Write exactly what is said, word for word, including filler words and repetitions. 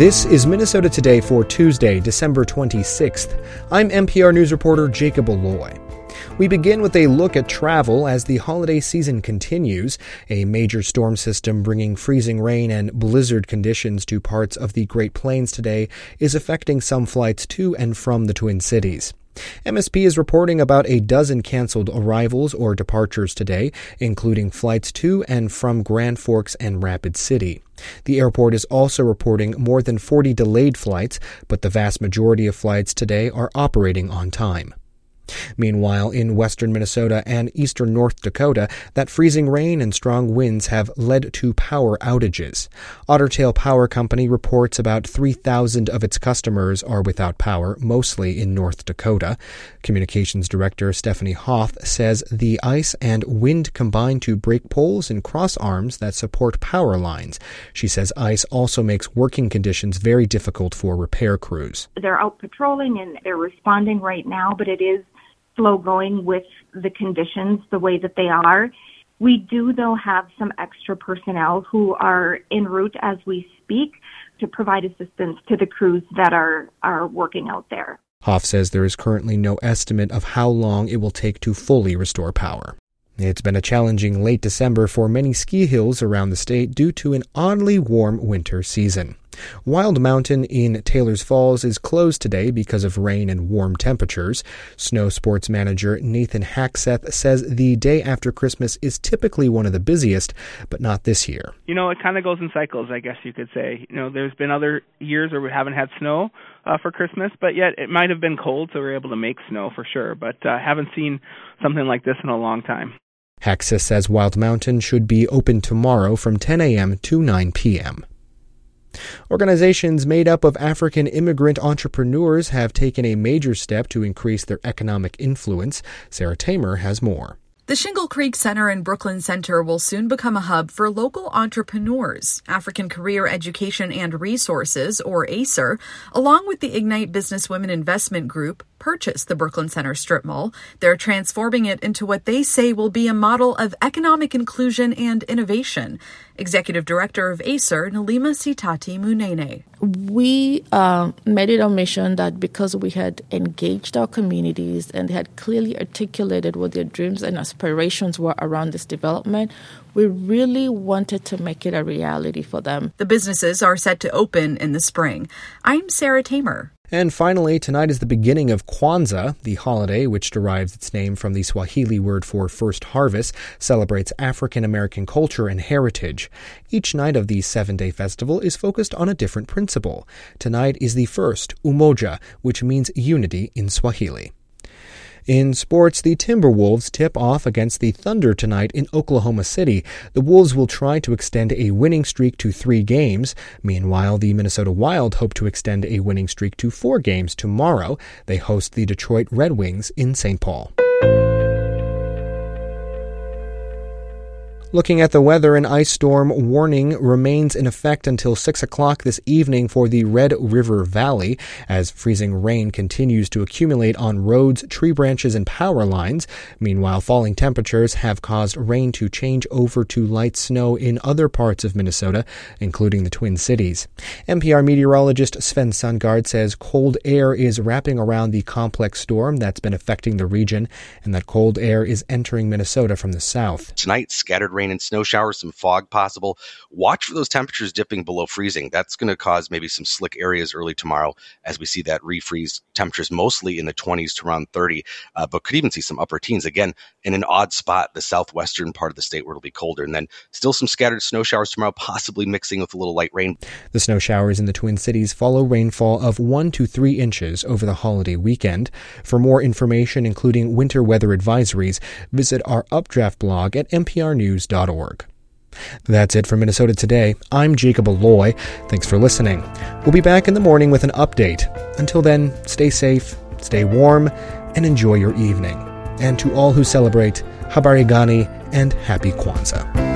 This is Minnesota Today for Tuesday, December twenty-sixth. I'm M P R News reporter Jacob Aloi. We begin with a look at travel as the holiday season continues. A major storm system bringing freezing rain and blizzard conditions to parts of the Great Plains today is affecting some flights to and from the Twin Cities. M S P is reporting about a dozen canceled arrivals or departures today, including flights to and from Grand Forks and Rapid City. The airport is also reporting more than forty delayed flights, but the vast majority of flights today are operating on time. Meanwhile, in western Minnesota and eastern North Dakota, that freezing rain and strong winds have led to power outages. Otter Tail Power Company reports about three thousand of its customers are without power, mostly in North Dakota. Communications Director Stephanie Hoth says the ice and wind combine to break poles and crossarms that support power lines. She says ice also makes working conditions very difficult for repair crews. They're out patrolling and they're responding right now, but it is slow going with the conditions the way that they are. We do, though, have some extra personnel who are en route as we speak to provide assistance to the crews that are, are working out there. Hoff says there is currently no estimate of how long it will take to fully restore power. It's been a challenging late December for many ski hills around the state due to an oddly warm winter season. Wild Mountain in Taylor's Falls is closed today because of rain and warm temperatures. Snow sports manager Nathan Hackseth says the day after Christmas is typically one of the busiest, but not this year. You know, it kind of goes in cycles, I guess you could say. You know, there's been other years where we haven't had snow uh, for Christmas, but yet it might have been cold, so we were able to make snow for sure. But I uh, haven't seen something like this in a long time. Hackseth says Wild Mountain should be open tomorrow from ten a.m. to nine p.m. Organizations made up of African immigrant entrepreneurs have taken a major step to increase their economic influence. Sarah Tamer has more. The Shingle Creek Center and Brooklyn Center will soon become a hub for local entrepreneurs. African Career Education and Resources, or ACER, along with the Ignite Business Women Investment Group, purchased the Brooklyn Center strip mall. They're transforming it into what they say will be a model of economic inclusion and innovation. Executive Director of ACER, Nalima Sitati Munene. We uh, made it our mission that because we had engaged our communities and had clearly articulated what their dreams and aspirations were around this development, we really wanted to make it a reality for them. The businesses are set to open in the spring. I'm Sarah Tamer. And finally, tonight is the beginning of Kwanzaa. The holiday, which derives its name from the Swahili word for first harvest, celebrates African-American culture and heritage. Each night of the seven-day festival is focused on a different principle. Tonight is the first, Umoja, which means unity in Swahili. In sports, the Timberwolves tip off against the Thunder tonight in Oklahoma City. The Wolves will try to extend a winning streak to three games. Meanwhile, the Minnesota Wild hope to extend a winning streak to four games tomorrow. They host the Detroit Red Wings in Saint Paul. Looking at the weather, an ice storm warning remains in effect until six o'clock this evening for the Red River Valley, as freezing rain continues to accumulate on roads, tree branches, and power lines. Meanwhile, falling temperatures have caused rain to change over to light snow in other parts of Minnesota, including the Twin Cities. M P R meteorologist Sven Sundgard says cold air is wrapping around the complex storm that's been affecting the region, and that cold air is entering Minnesota from the south. Tonight, scattered rain. Rain and snow showers, some fog possible. Watch for those temperatures dipping below freezing. That's going to cause maybe some slick areas early tomorrow as we see that refreeze temperatures mostly in the twenties to around thirty, uh, but could even see some upper teens. Again, in an odd spot, the southwestern part of the state where it'll be colder. And then still some scattered snow showers tomorrow, possibly mixing with a little light rain. The snow showers in the Twin Cities follow rainfall of one to three inches over the holiday weekend. For more information, including winter weather advisories, visit our Updraft blog at m p r news dot org. That's it for Minnesota Today. I'm Jacob Aloi. Thanks for listening. We'll be back in the morning with an update. Until then, stay safe, stay warm, and enjoy your evening. And to all who celebrate, Habarigani and Happy Kwanzaa.